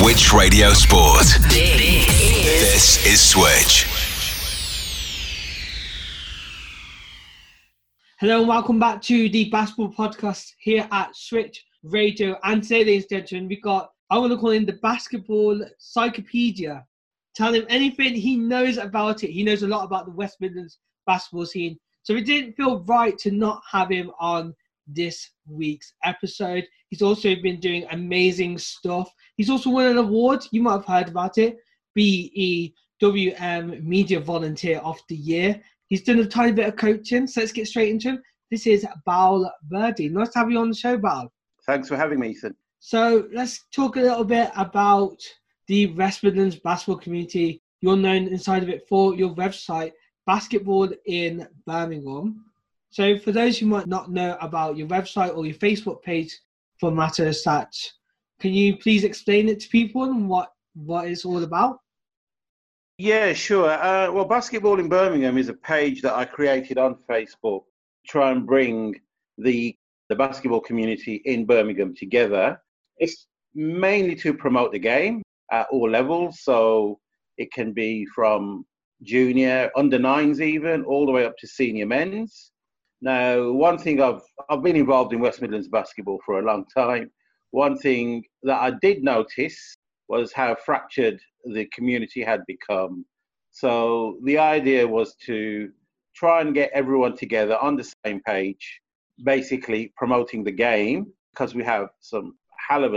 Switch Radio Sport. This is Switch. Hello and welcome back to the Basketball Podcast here at Switch Radio. And today, ladies and gentlemen, we've got, I want to call him the Basketball Psychopedia. Tell him anything he knows about it. He knows a lot about the West Midlands basketball scene. So it didn't feel right to not have him on this week's episode. He's also been doing amazing stuff. He's also won an award. You might have heard about it. BEWM Media Volunteer of the Year. He's done a tiny bit of coaching, so let's get straight into him. This is Baal Birdie. Nice to have you on the show, Baal. Thanks for having me, Ethan. So let's talk a little bit about the West Midlands basketball community. You're known inside of it for your website, Basketball in Birmingham. So for those who might not know about your website or your Facebook page, for matters such, can you please explain it to people and what it's all about? Yeah, sure. Well, Basketball in Birmingham is a page that I created on Facebook to try and bring the basketball community in Birmingham together. It's mainly to promote the game at all levels. So it can be from junior, under nines even, all the way up to senior men's. Now, one thing, I've been involved in West Midlands basketball for a long time. One thing that I did notice was how fractured the community had become. So the idea was to try and get everyone together on the same page, basically promoting the game, because we have a hell of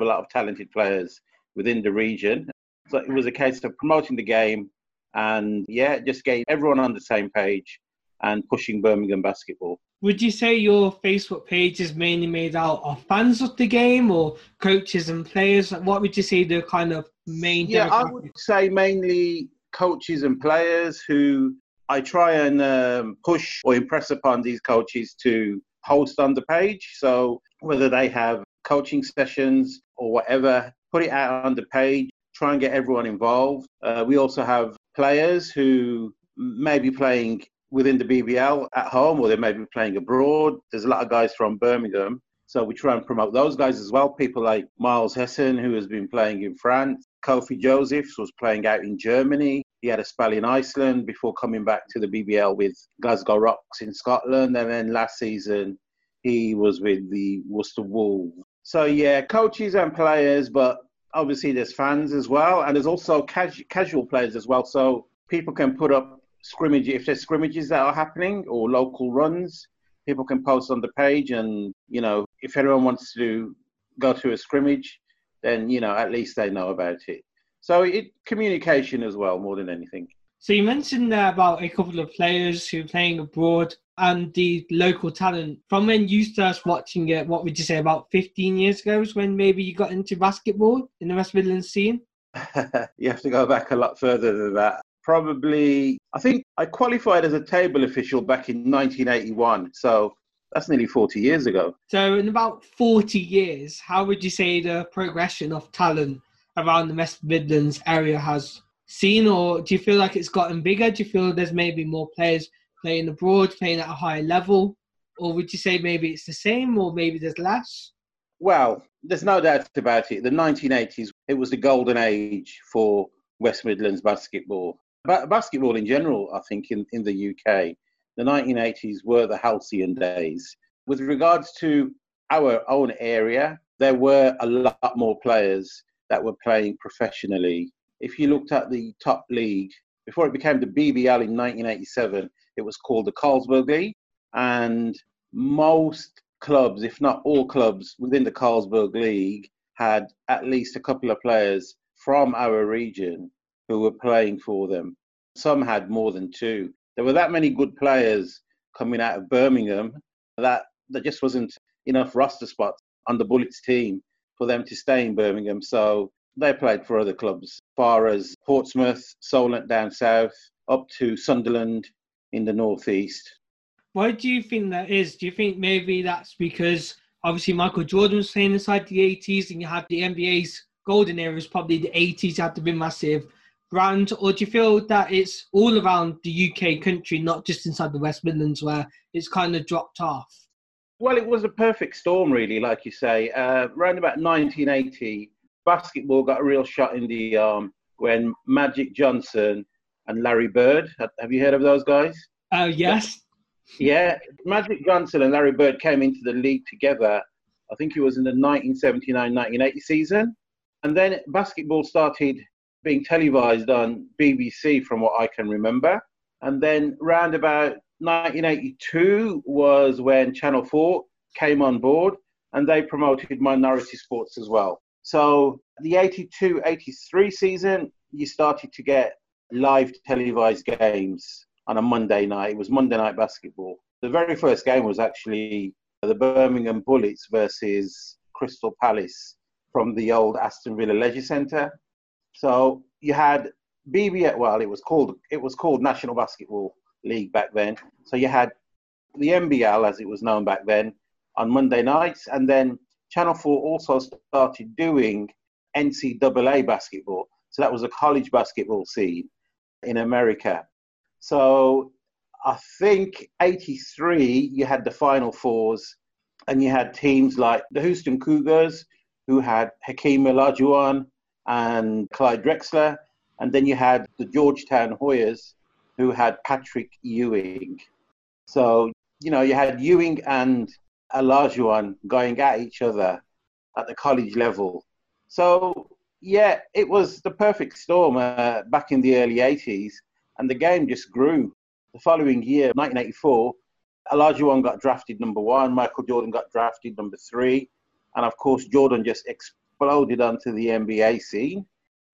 a lot of talented players within the region. So it was a case of promoting the game and, yeah, just getting everyone on the same page and pushing Birmingham basketball. Would you say your Facebook page is mainly made out of fans of the game or coaches and players? What would you say the kind of main... Yeah, I would say mainly coaches and players who I try and push or impress upon these coaches to host on the page. So whether they have coaching sessions or whatever, put it out on the page, try and get everyone involved. We also have players who may be playing within the BBL at home, or they may be playing abroad. There's a lot of guys from Birmingham, so we try and promote those guys as well. People like Miles Hessen, who has been playing in France. Kofi Josephs was playing out in Germany. He had a spell in Iceland before coming back to the BBL with Glasgow Rocks in Scotland, and then last season he was with the Worcester Wolves. So yeah, coaches and players, but obviously there's fans as well, and there's also casual players as well. So people can put up scrimmage, if there's scrimmages that are happening or local runs, people can post on the page. And, you know, if anyone wants to go to a scrimmage, then, you know, at least they know about it. So it communication as well, more than anything. So you mentioned there about a couple of players who are playing abroad and the local talent. From when you started watching it, what would you say about 15 years ago is when maybe you got into basketball in the West Midlands scene? You have to go back a lot further than that. Probably, I think I qualified as a table official back in 1981. So that's nearly 40 years ago. So in about 40 years, how would you say the progression of talent around the West Midlands area has seen? Or do you feel like it's gotten bigger? Do you feel there's maybe more players playing abroad, playing at a higher level? Or would you say maybe it's the same or maybe there's less? Well, there's no doubt about it. The 1980s, it was the golden age for West Midlands basketball. Basketball in general, I think, in the UK, the 1980s were the halcyon days. With regards to our own area, there were a lot more players that were playing professionally. If you looked at the top league, before it became the BBL in 1987, it was called the Carlsberg League. And most clubs, if not all clubs within the Carlsberg League, had at least a couple of players from our region who were playing for them. Some had more than two. There were that many good players coming out of Birmingham that there just wasn't enough roster spots on the Bullets team for them to stay in Birmingham. So they played for other clubs, as far as Portsmouth, Solent down south, up to Sunderland in the northeast. Why do you think that is? Do you think maybe that's because obviously Michael Jordan was playing inside the 80s and you had the NBA's golden era was probably the 80s, had to be massive brand? Or do you feel that it's all around the UK country, not just inside the West Midlands where it's kind of dropped off? Well, it was a perfect storm, really, like you say. Around about 1980, basketball got a real shot in the arm when Magic Johnson and Larry Bird, have you heard of those guys? Oh, yes. Yeah, Magic Johnson and Larry Bird came into the league together. I think it was in the 1979-1980 season. And then basketball started being televised on BBC from what I can remember. And then round about 1982 was when Channel 4 came on board and they promoted minority sports as well. So the 82-83 season, you started to get live televised games on a Monday night. It was Monday Night Basketball. The very first game was actually the Birmingham Bullets versus Crystal Palace from the old Aston Villa Leisure Centre. So you had BBL, well, it was called National Basketball League back then. So you had the NBL, as it was known back then, on Monday nights. And then Channel 4 also started doing NCAA basketball. So that was a college basketball scene in America. So I think 83, you had the Final Fours and you had teams like the Houston Cougars, who had Hakeem Olajuwon and Clyde Drexler. And then you had the Georgetown Hoyas, who had Patrick Ewing. So, you know, you had Ewing and Olajuwon going at each other at the college level. So, yeah, it was the perfect storm back in the early 80s. And the game just grew. The following year, 1984, Olajuwon got drafted number 1. Michael Jordan got drafted number 3. And, of course, Jordan just exploded onto the NBA scene.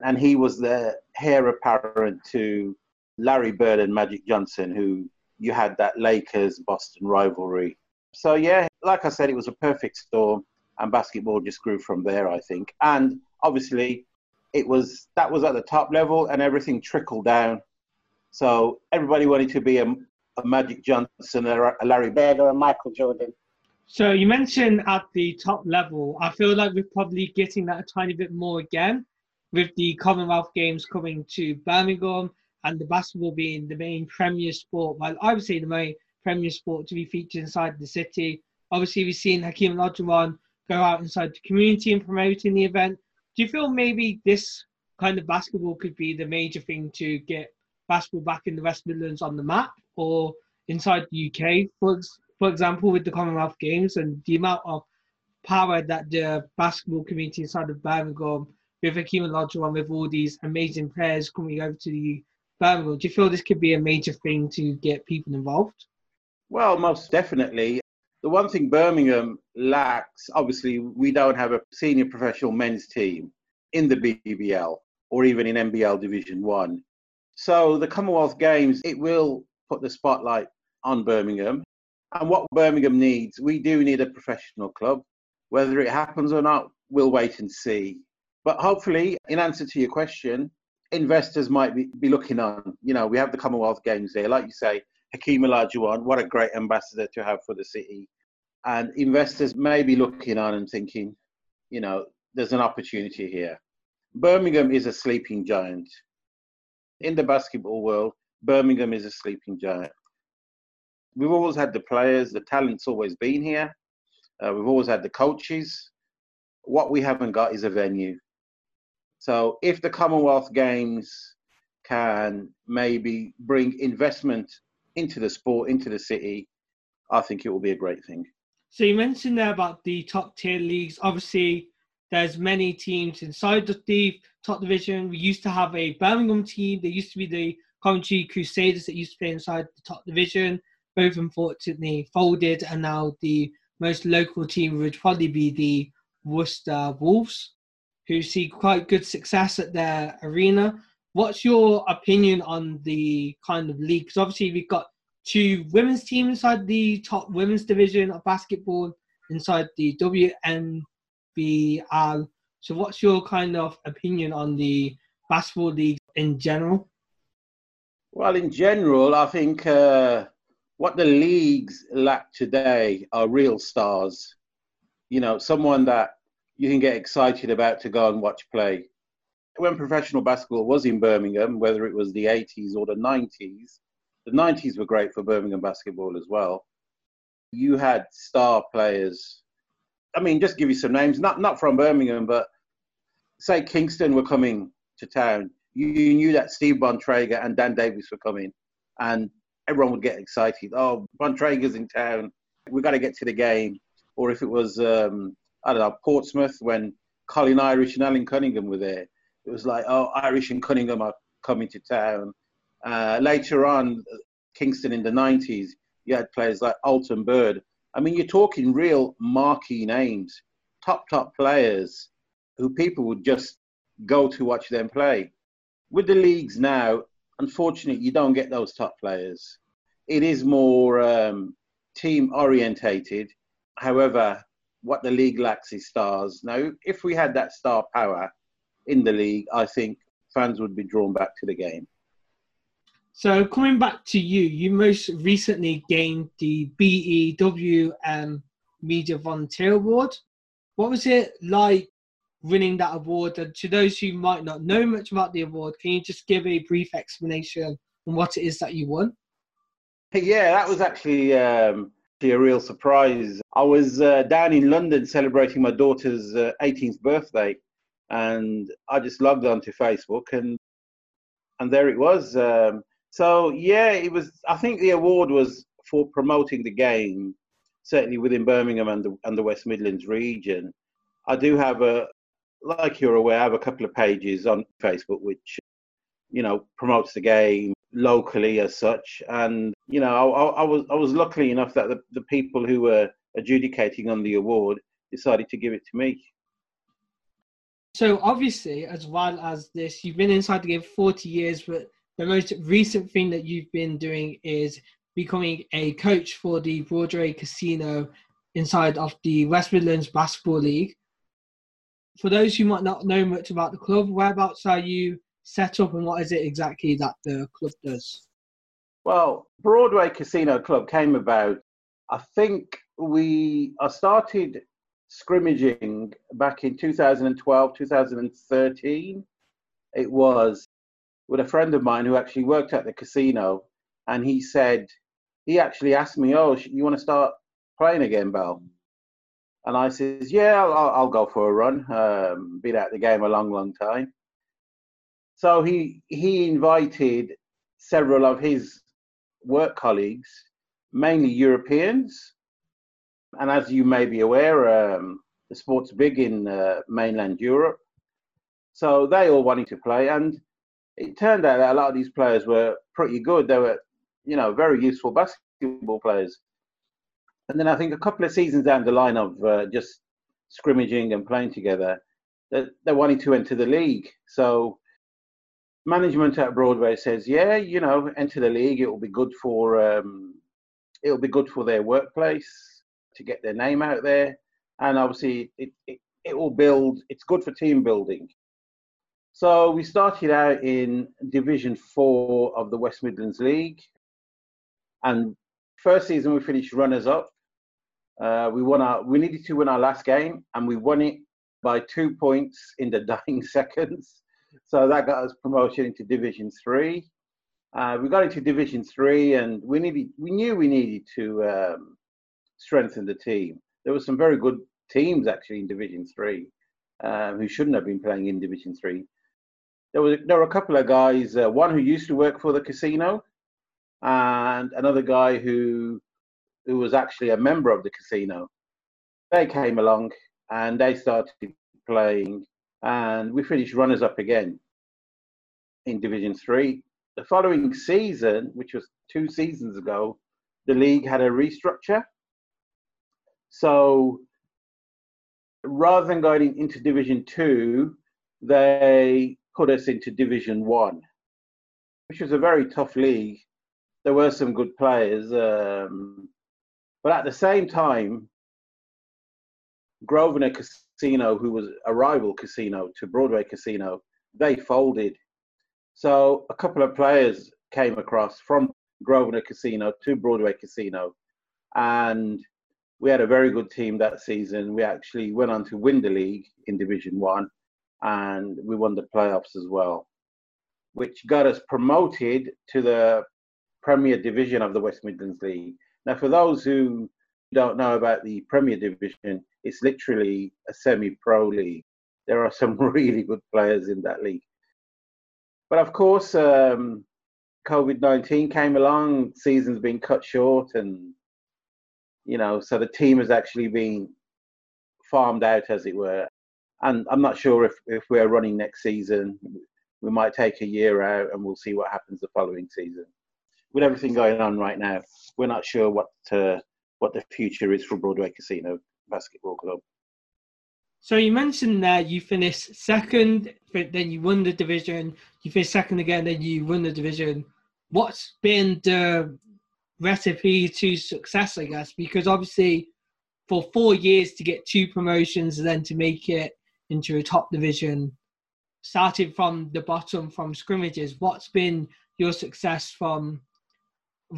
And he was the heir apparent to Larry Bird and Magic Johnson, who you had that Lakers-Boston rivalry. So, yeah, like I said, it was a perfect storm. And basketball just grew from there, I think. And, obviously, that was at the top level and everything trickled down. So everybody wanted to be a Magic Johnson, a Larry Bird, or a Michael Jordan. So you mentioned at the top level. I feel like we're probably getting that a tiny bit more again with the Commonwealth Games coming to Birmingham and the basketball being the main premier sport. Well, I would say the main premier sport to be featured inside the city. Obviously, we've seen Hakeem Olajuwon go out inside the community and promoting the event. Do you feel maybe this kind of basketball could be the major thing to get basketball back in the West Midlands on the map or inside the UK, for example, with the Commonwealth Games and the amount of power that the basketball community inside of Birmingham, with Hakeem Olajuwon, with all these amazing players coming over to the Birmingham, do you feel this could be a major thing to get people involved? Well, most definitely. The one thing Birmingham lacks, obviously, we don't have a senior professional men's team in the BBL or even in NBL Division 1. So the Commonwealth Games, it will put the spotlight on Birmingham. And what Birmingham needs, we do need a professional club. Whether it happens or not, we'll wait and see. But hopefully, in answer to your question, investors might be looking on. You know, we have the Commonwealth Games there. Like you say, Hakeem Olajuwon, what a great ambassador to have for the city. And investors may be looking on and thinking, you know, there's an opportunity here. Birmingham is a sleeping giant. In the basketball world, Birmingham is a sleeping giant. We've always had the players, the talent's always been here. We've always had the coaches. What we haven't got is a venue. So if the Commonwealth Games can maybe bring investment into the sport, into the city, I think it will be a great thing. So you mentioned there about the top tier leagues. Obviously, there's many teams inside the top division. We used to have a Birmingham team. There used to be the Coventry Crusaders that used to play inside the top division. Both unfortunately folded, and now the most local team would probably be the Worcester Wolves, who see quite good success at their arena. What's your opinion on the kind of league? Because obviously we've got two women's teams inside the top women's division of basketball inside the WNBL. So what's your kind of opinion on the basketball league in general? Well, in general, I think what the leagues lack today are real stars. You know, someone that you can get excited about to go and watch play. When professional basketball was in Birmingham, whether it was the 80s or the 90s, the 90s were great for Birmingham basketball as well. You had star players. I mean, just give you some names, not from Birmingham, but say Kingston were coming to town, you knew that Steve Bontrager and Dan Davies were coming, and everyone would get excited. Oh, Bontrager's in town. We've got to get to the game. Or if it was, I don't know, Portsmouth, when Colin Irish and Alan Cunningham were there, it was like, oh, Irish and Cunningham are coming to town. Later on, Kingston in the 90s, you had players like Alton Bird. I mean, you're talking real marquee names, top players who people would just go to watch them play. With the leagues now, unfortunately, you don't get those top players. It is more team-orientated. However, what the league lacks is stars. Now, if we had that star power in the league, I think fans would be drawn back to the game. So coming back to you, you most recently gained the BEWM Media Volunteer Award. What was it like winning that award? And to those who might not know much about the award, can you just give a brief explanation on what it is that you won? Yeah, that was actually a real surprise. I was down in London celebrating my daughter's 18th birthday, and I just logged onto Facebook, and there it was. So yeah, it was. I think the award was for promoting the game, certainly within Birmingham and the West Midlands region. I do have like you're aware, I have a couple of pages on Facebook which, you know, promotes the game locally as such. And you know, I was lucky enough that the people who were adjudicating on the award decided to give it to me. So obviously, as well as this, you've been inside the game 40 years, but the most recent thing that you've been doing is becoming a coach for the Broadway Casino inside of the West Midlands Basketball League. For those who might not know much about the club, whereabouts are you set up and what is it exactly that the club does? Well, Broadway Casino Club came about, I think I started scrimmaging back in 2012, 2013. It was with a friend of mine who actually worked at the casino, and he actually asked me, oh, you want to start playing again, Baal? And I says, yeah, I'll go for a run. Been out the game a long, long time. So he invited several of his work colleagues, mainly Europeans. And as you may be aware, the sport's big in mainland Europe. So they all wanted to play. And it turned out that a lot of these players were pretty good. They were, you know, very useful basketball players. And then I think a couple of seasons down the line of just scrimmaging and playing together, they wanted to enter the league. So management at Broadway says, yeah, you know, enter the league. It'll be good for their workplace to get their name out there. And obviously it will build, it's good for team building. So we started out in Division 4 of the West Midlands League. And first season we finished runners up. We needed to win our last game, and we won it by 2 points in the dying seconds. So that got us promotion into Division 3. We got into Division 3, and we knew we needed to strengthen the team. There were some very good teams actually in Division 3 who shouldn't have been playing in Division 3. There were a couple of guys, one who used to work for the casino, and another guy who was actually a member of the casino. They came along and they started playing, and we finished runners-up again in Division 3. The following season, which was 2 seasons ago, the league had a restructure. So rather than going into Division 2, they put us into Division 1, which was a very tough league. There were some good players. But at the same time, Grosvenor Casino, who was a rival casino to Broadway Casino, they folded. So a couple of players came across from Grosvenor Casino to Broadway Casino. And we had a very good team that season. We actually went on to win the league in Division 1, and we won the playoffs as well, which got us promoted to the Premier Division of the West Midlands League. Now, for those who don't know about the Premier Division, it's literally a semi-pro league. there are some really good players in that league. But of course, COVID-19 came along, season's been cut short, and, you know, so the team has actually been farmed out, as it were. And I'm not sure if we're running next season. We might take a year out and we'll see what happens the following season. With everything going on right now, we're not sure what the future is for Broadway Casino Basketball Club. So you mentioned that you finished second, but then you won the division. You finished second again, then you won the division. What's been the recipe to success, I guess? Because obviously for 4 years to get two promotions and then to make it into a top division, started from the bottom, from scrimmages, what's been your success from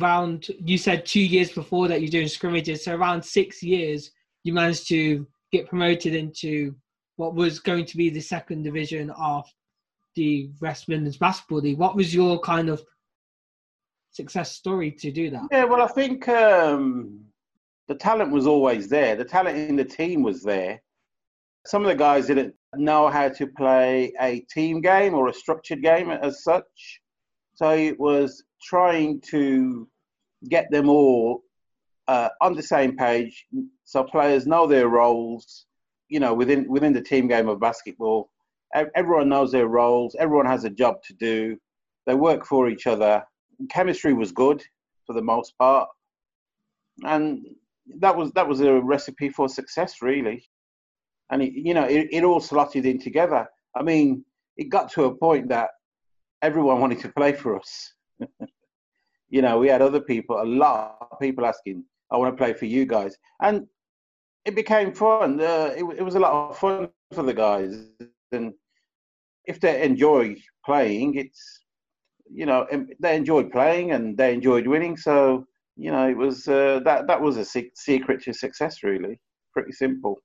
around, you said 2 years before that you're doing scrimmages, so around 6 years you managed to get promoted into what was going to be the second division of the West Midlands Basketball League. What was your kind of success story to do that? Yeah, well, I think the talent was always there. The talent in the team was there. Some of the guys didn't know how to play a team game or a structured game as such. So it was trying to get them all on the same page, so players know their roles, you know, within the team game of basketball. Everyone knows their roles. Everyone has a job to do. They work for each other. Chemistry was good for the most part. And that was a recipe for success, really. And, it all slotted in together. I mean, it got to a point that everyone wanted to play for us. You know, we had other people, a lot of people asking, I want to play for you guys. And it became fun. It was a lot of fun for the guys. And if they enjoy playing, they enjoyed playing and they enjoyed winning. So, you know, it was that was a secret to success, really. Pretty simple.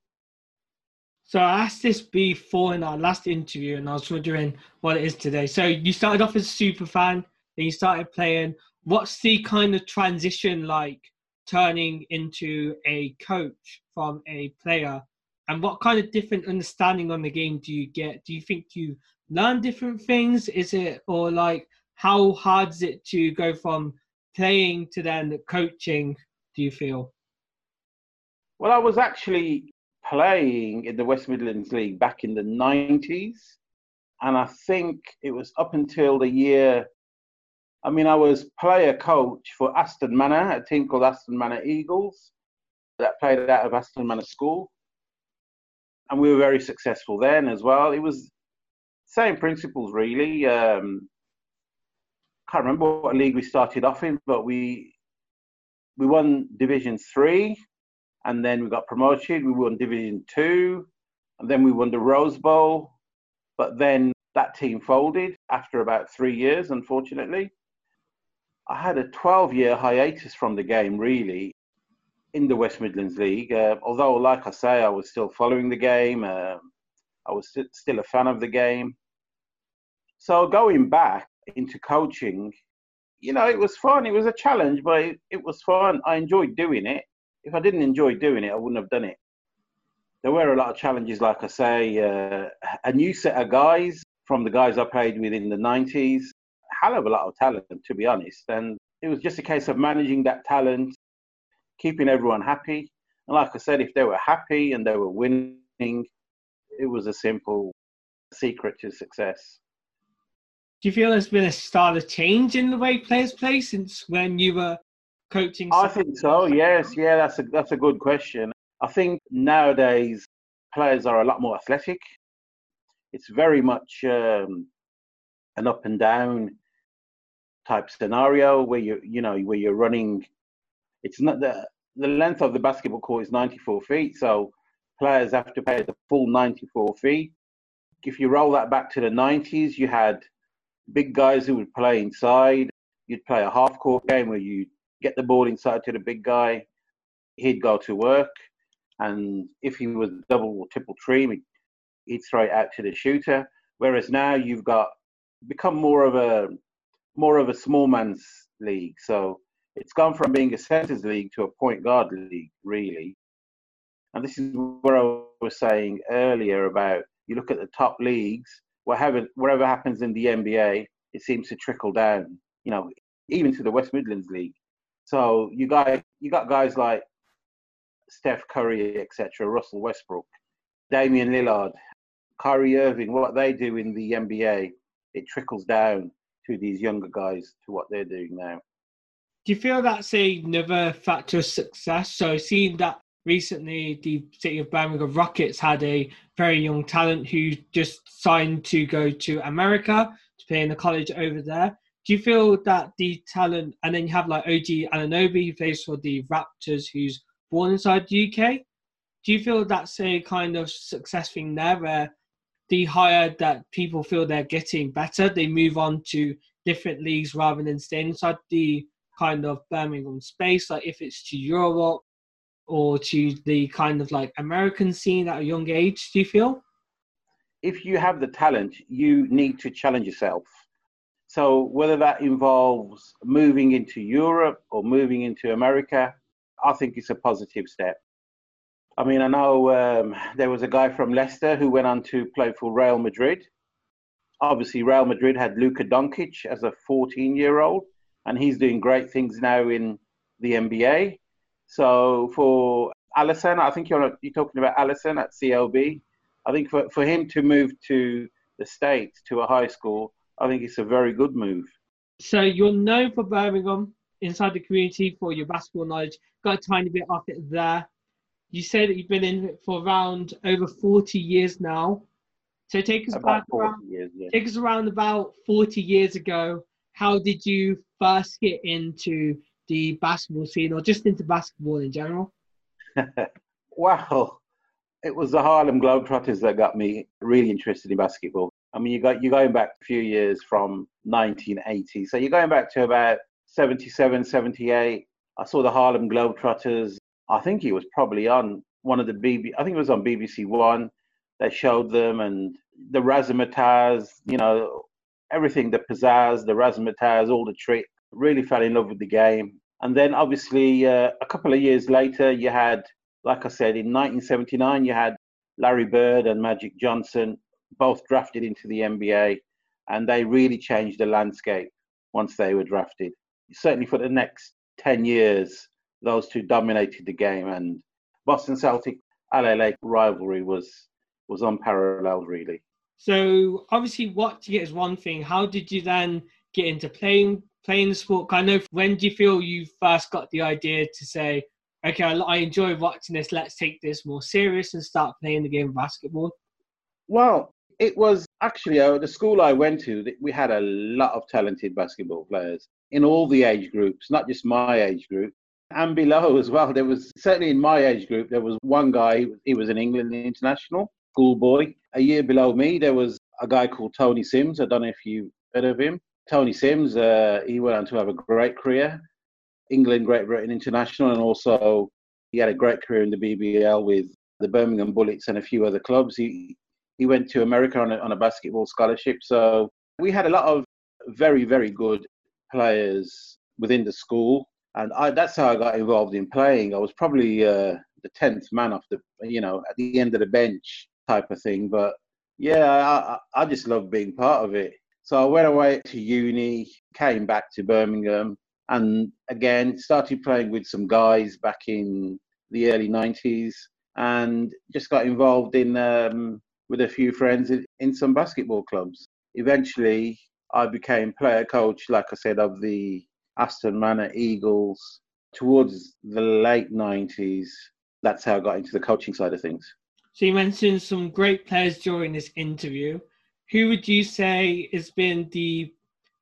So I asked this before in our last interview, and I was wondering what it is today. So you started off as a super fan, then you started playing. What's the kind of transition like, turning into a coach from a player? And what kind of different understanding on the game do you get? Do you think you learn different things? How hard is it to go from playing to then coaching, do you feel? Well, I was actually playing in the West Midlands League back in the 90s. And I think it was up until the year, I was player coach for Aston Manor, a team called Aston Manor Eagles that played out of Aston Manor School. And we were very successful then as well. It was same principles, really. Can't remember what league we started off in, but we won Division 3. And then we got promoted. We won Division 2, and then we won the Rose Bowl. But then that team folded after about 3 years, unfortunately. I had a 12-year hiatus from the game, really, in the West Midlands League. Although, like I say, I was still following the game. I was still a fan of the game. So going back into coaching, it was fun. It was a challenge, but it was fun. I enjoyed doing it. If I didn't enjoy doing it, I wouldn't have done it. There were a lot of challenges, like I say. A new set of guys from the guys I played with in the 90s. Hell of a lot of talent, to be honest. And it was just a case of managing that talent, keeping everyone happy. And like I said, if they were happy and they were winning, it was a simple secret to success. Do you feel there's been a start of change in the way players play since when you were coaching? I think so, yes. Yeah, that's a good question. I think nowadays players are a lot more athletic. It's very much an up and down type scenario where you're running. It's not the length of the basketball court is 94 feet, so players have to play the full 94 feet. If you roll that back to the 90s, you had big guys who would play inside. You'd play a half court game where you get the ball inside to the big guy, he'd go to work. And if he was double or triple team, he'd throw it out to the shooter. Whereas now you've become more of a small man's league. So it's gone from being a centers league to a point guard league, really. And this is what I was saying earlier about you look at the top leagues, whatever happens in the NBA, it seems to trickle down, you know, even to the West Midlands League. So you got guys like Steph Curry, etc., Russell Westbrook, Damian Lillard, Kyrie Irving, what they do in the NBA, it trickles down to these younger guys to what they're doing now. Do you feel that's another factor of success? So seeing that recently the City of Birmingham Rockets had a very young talent who just signed to go to America to play in the college over there. Do you feel that the talent, and then you have like OG Anunoby who plays for the Raptors, who's born inside the UK, do you feel that's a kind of success thing there where the higher that people feel they're getting better, they move on to different leagues rather than staying inside the kind of Birmingham space, like if it's to Europe or to the kind of like American scene at a young age, do you feel? If you have the talent, you need to challenge yourself. So whether that involves moving into Europe or moving into America, I think it's a positive step. I mean, I know there was a guy from Leicester who went on to play for Real Madrid. Obviously, Real Madrid had Luka Doncic as a 14-year-old, and he's doing great things now in the NBA. So for Alisson, I think you're talking about Alisson at CLB. I think for him to move to the States, to a high school, I think it's a very good move. So you're known for Birmingham, inside the community, for your basketball knowledge. Got a tiny bit off it there. You say that you've been in it for around over 40 years now. So take us around about 40 years ago. How did you first get into the basketball scene or just into basketball in general? Well, it was the Harlem Globetrotters that got me really interested in basketball. I mean, you're going back a few years from 1980. So you're going back to about 77, 78. I saw the Harlem Globetrotters. I think it was probably on one of the I think it was on BBC One. They showed them and the razzmatazz, you know, everything, the pizzazz, the razzmatazz, all the tricks. Really fell in love with the game. And then obviously a couple of years later, you had, like I said, in 1979, you had Larry Bird and Magic Johnson, both drafted into the NBA. And they really changed the landscape once they were drafted. Certainly for the next 10 years, those two dominated the game, and Boston Celtic-LA rivalry was unparalleled, really. So, obviously, what you get is one thing. How did you then get into playing the sport? Kind of, when do you feel you first got the idea to say, okay, I enjoy watching this, let's take this more serious and start playing the game of basketball? Well, it was actually the school I went to, we had a lot of talented basketball players in all the age groups, not just my age group. And below as well, there was, certainly in my age group, there was one guy, he was an England international, schoolboy. A year below me, there was a guy called Tony Sims. I don't know if you've heard of him. Tony Sims, he went on to have a great career, England, Great Britain international, and also he had a great career in the BBL with the Birmingham Bullets and a few other clubs. He went to America on a basketball scholarship. So we had a lot of very, very good players within the school. And that's how I got involved in playing. I was probably the 10th man off the, you know, at the end of the bench type of thing. But yeah, I just loved being part of it. So I went away to uni, came back to Birmingham, and again started playing with some guys back in the early 90s, and just got involved in with a few friends in some basketball clubs. Eventually, I became player coach, like I said, of the Aston Manor Eagles towards the late 90s. That's how I got into the coaching side of things. So you mentioned some great players during this interview. Who would you say has been the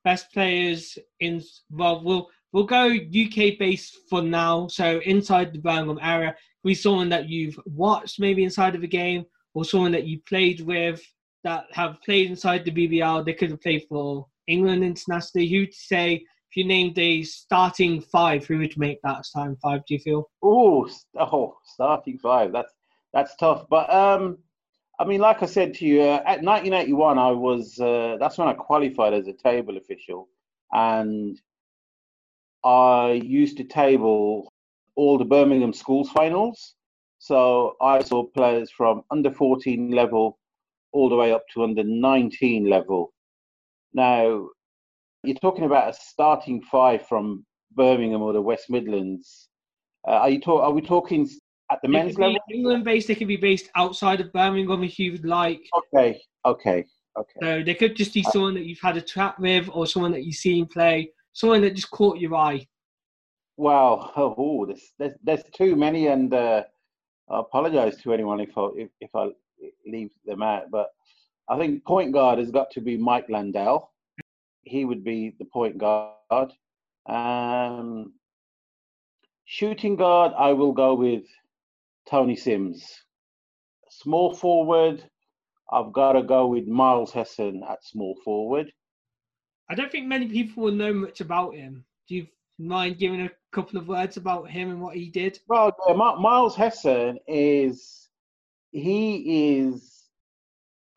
best players in, well, we'll go UK-based for now, so inside the Birmingham area? Be someone that you've watched maybe inside of a game, or someone that you played with that have played inside the BBL, they could have played for England internationally. Who would say, if you named a starting five, who would make that starting five, do you feel? Oh, starting five. That's tough. But, I mean, like I said to you, at 1981, I was, that's when I qualified as a table official. And I used to table all the Birmingham schools finals. So I saw players from under 14 level all the way up to under 19 level. Now, you're talking about a starting five from Birmingham or the West Midlands. Are we talking at the men's level? England based, they could be based outside of Birmingham if you would like. Okay. So they could just be someone that you've had a chat with or someone that you've seen play, someone that just caught your eye. Wow, there's too many, and I apologise to anyone if I leave them out, but I think point guard has got to be Mike Landell. He would be the point guard. Shooting guard, I will go with Tony Sims. Small forward, I've got to go with Miles Hessen at small forward. I don't think many people will know much about him. Do you mind giving a couple of words about him and what he did? Well, Miles Hessen is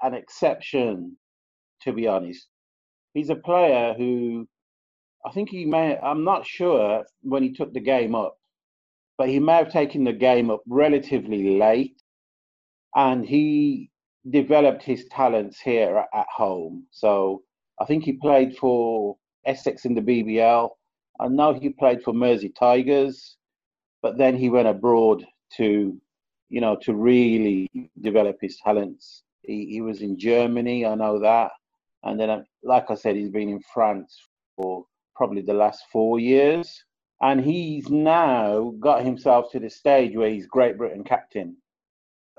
an exception, to be honest. He's a player who, I think I'm not sure when he took the game up, but he may have taken the game up relatively late, and he developed his talents here at home. So I think he played for Essex in the BBL. I know he played for Mersey Tigers, but then he went abroad to really develop his talents. He was in Germany, I know that. And then, like I said, he's been in France for probably the last 4 years. And he's now got himself to the stage where he's Great Britain captain.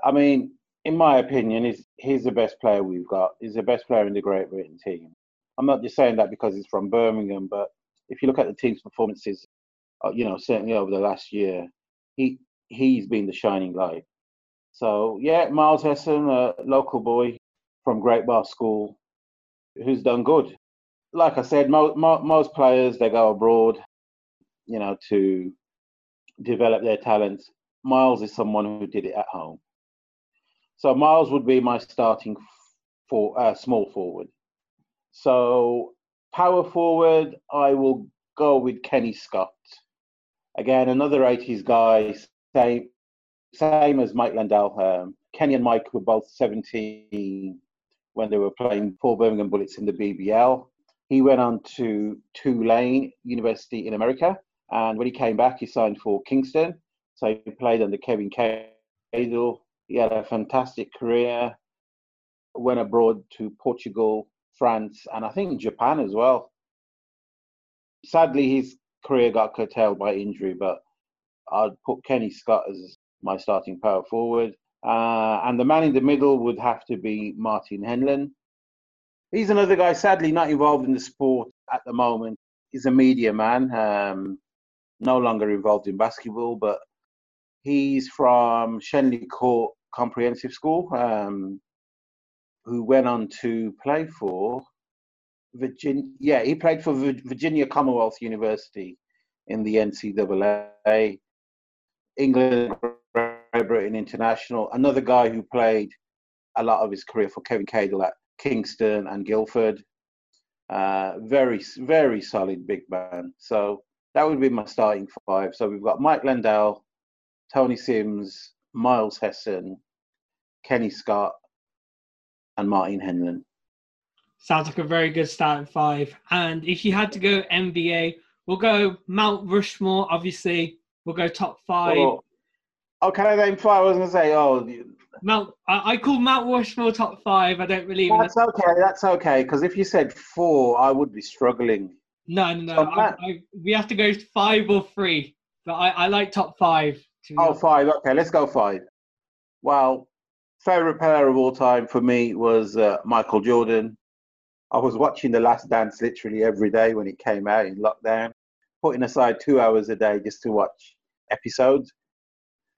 I mean, in my opinion, he's the best player we've got. He's the best player in the Great Britain team. I'm not just saying that because he's from Birmingham, but if you look at the team's performances, certainly over the last year, he's been the shining light. So, yeah, Miles Hessen, a local boy from Great Bar School, who's done good. Like I said, most players, they go abroad, to develop their talents. Miles is someone who did it at home. So Miles would be my starting for small forward. So power forward, I will go with Kenny Scott. Again, another 80s guy, same as Mike Landell. Kenny and Mike were both 17 when they were playing for Birmingham Bullets in the BBL. He went on to Tulane University in America, and when he came back, he signed for Kingston. So he played under Kevin Cadell. He had a fantastic career, went abroad to Portugal, France, and I think Japan as well. Sadly, his career got curtailed by injury, but I'd put Kenny Scott as my starting power forward. And the man in the middle would have to be Martin Henlon. He's another guy, sadly, not involved in the sport at the moment. He's a media man, no longer involved in basketball, but he's from Shenley Court Comprehensive School, who went on to play for Virginia. Yeah, he played for Virginia Commonwealth University in the NCAA. England, Great Britain international. Another guy who played a lot of his career for Kevin Cadell at Kingston and Guildford. Very, very solid big man. So that would be my starting five. So we've got Mike Landell, Tony Sims, Miles Hessen, Kenny Scott, and Martin Henlon. Sounds like a very good starting five. And if you had to go NBA, we'll go Mount Rushmore, obviously. We'll go top five. Can I name five? I was going to say, I call Mount Rushmore top five. I don't believe That's okay. Because if you said four, I would be struggling. No. So we have to go five or three. But I like top five. Five. Okay, let's go five. Well, favourite player of all time for me was Michael Jordan. I was watching The Last Dance literally every day when it came out in lockdown, putting aside 2 hours a day just to watch episodes.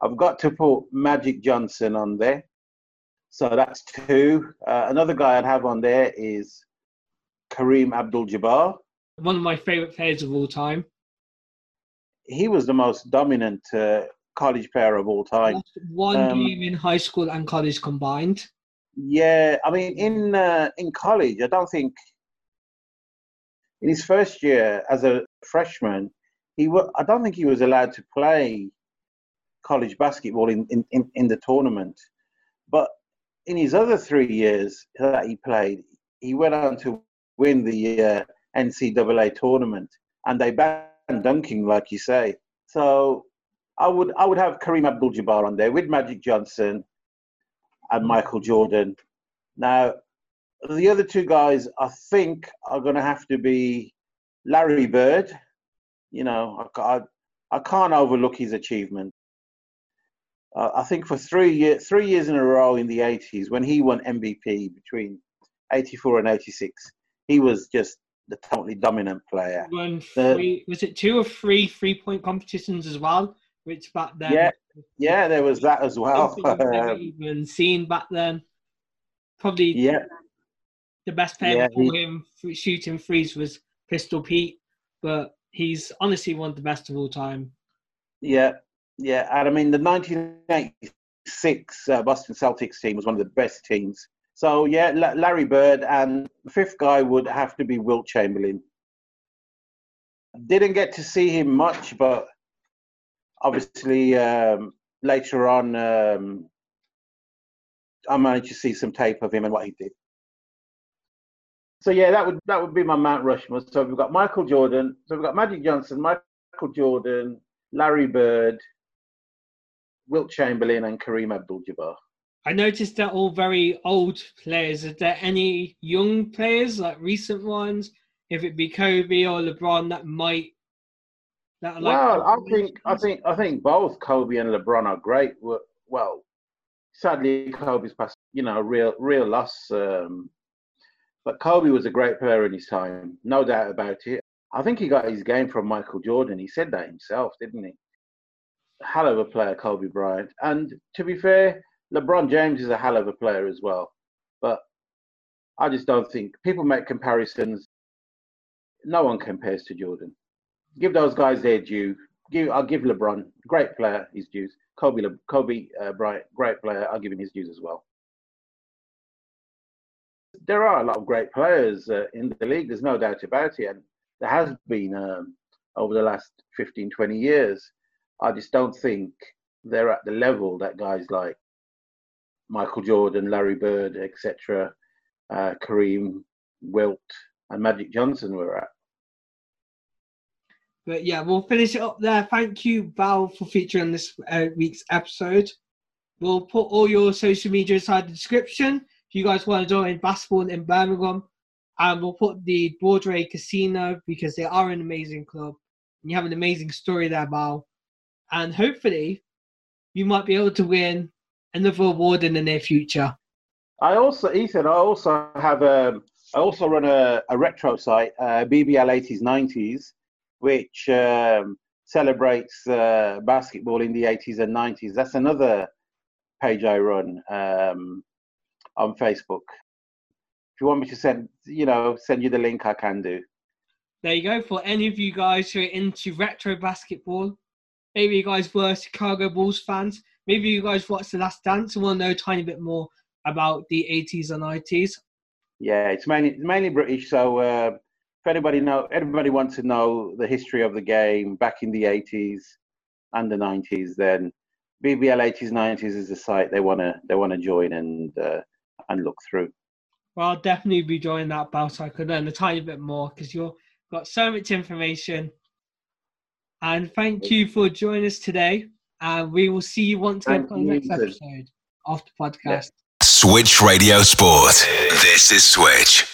I've got to put Magic Johnson on there. So that's two. Another guy I'd have on there is Kareem Abdul-Jabbar. One of my favourite players of all time. He was the most dominant college player of all time. That's one game in high school and college combined. Yeah, I mean, in college, I don't think... In his first year as a freshman, I don't think he was allowed to play college basketball in the tournament. But in his other 3 years that he played, he went on to win the NCAA tournament, and they banned dunking, like you say. So I would have Kareem Abdul-Jabbar on there with Magic Johnson and Michael Jordan. Now, the other two guys, I think, are going to have to be Larry Bird. You know, I can't overlook his achievement. I think for three years in a row in the 80s, when he won MVP between 84 and 86, he was just the totally dominant player. Was it 2 or 3 3-point competitions as well, which back then... Yeah, there was that as well. Something you've never even seen back then. Probably the best player for him shooting threes was Pistol Pete, but he's honestly one of the best of all time. Yeah, and I mean, the 1986 Boston Celtics team was one of the best teams. So, yeah, Larry Bird, and the fifth guy would have to be Wilt Chamberlain. Didn't get to see him much, but obviously later on I managed to see some tape of him and what he did. So, yeah, that would be my Mount Rushmore. So we've got Michael Jordan, so we've got Magic Johnson, Michael Jordan, Larry Bird, Wilt Chamberlain and Kareem Abdul-Jabbar. I noticed they're all very old players. Are there any young players, like recent ones, if it be Kobe or LeBron, that are like... Well, I think both Kobe and LeBron are great. Well, sadly, Kobe's passed, you know, real loss. But Kobe was a great player in his time, no doubt about it. I think he got his game from Michael Jordan. He said that himself, didn't he? Hell of a player, Kobe Bryant. And to be fair, LeBron James is a hell of a player as well. But I just don't think people make comparisons. No one compares to Jordan. Give those guys their due. I'll give LeBron, great player, his dues. Kobe Bryant, great player. I'll give him his dues as well. There are a lot of great players in the league. There's no doubt about it. And there has been over the last 15, 20 years. I just don't think they're at the level that guys like Michael Jordan, Larry Bird, etc., Kareem, Wilt, and Magic Johnson were at. But yeah, we'll finish it up there. Thank you, Baal, for featuring this week's episode. We'll put all your social media inside the description if you guys want to join Basketball in Birmingham. And we'll put the Broadway Casino because they are an amazing club. And you have an amazing story there, Baal. And hopefully, you might be able to win another award in the near future. I also run a retro site, BBL 80s, 90s, which celebrates basketball in the 80s and 90s. That's another page I run on Facebook. If you want me to send you the link, I can do. There you go. For any of you guys who are into retro basketball, maybe you guys were Chicago Bulls fans. Maybe you guys watched The Last Dance and want to know a tiny bit more about the 80s and 90s. Yeah, it's mainly British. So if everybody wants to know the history of the game back in the 80s and the 90s, then BBL 80s 90s is the site they want to join and look through. Well, I'll definitely be joining that, Baal, so I could learn a tiny bit more because you've got so much information. And thank you for joining us today. And we will see you once again for the next episode of the podcast. Switch Radio Sport. This is Switch.